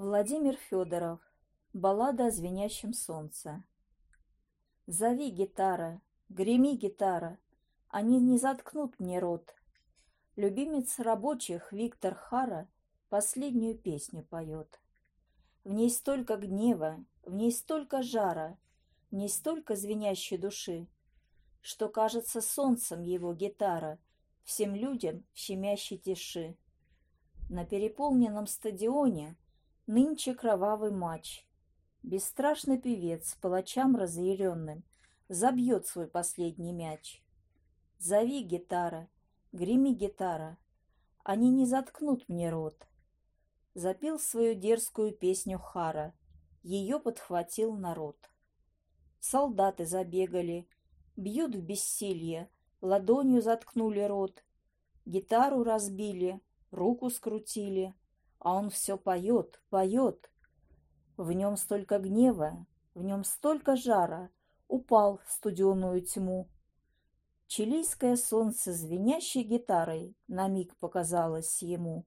Владимир Федоров. Баллада о звенящем солнце. Зови, гитара, греми, гитара, они не заткнут мне рот. Любимец рабочих Виктор Хара последнюю песню поет. В ней столько гнева, в ней столько жара, в ней столько звенящей души, что кажется солнцем его гитара всем людям в щемящей тиши. На переполненном стадионе нынче кровавый матч. Бесстрашный певец палачам разъяренным забьет свой последний мяч. Зови, гитара, греми, гитара, они не заткнут мне рот. Запел свою дерзкую песню Хара, ее подхватил народ. Солдаты забегали, бьют в бессилье, ладонью заткнули рот. Гитару разбили, руку скрутили, а он все поет, поет. В нем столько гнева, в нем столько жара, упал в студеную тьму. Чилийское солнце звенящей гитарой на миг показалось ему.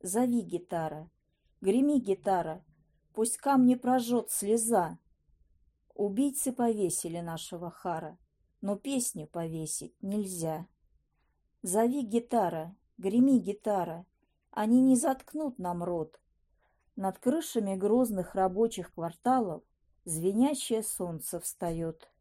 Зови, гитара, греми, гитара, пусть камни прожжет слеза. Убийцы повесили нашего Хара, но песню повесить нельзя. Зови, гитара, греми, гитара, они не заткнут нам рот. Над крышами грозных рабочих кварталов звенящее солнце встает.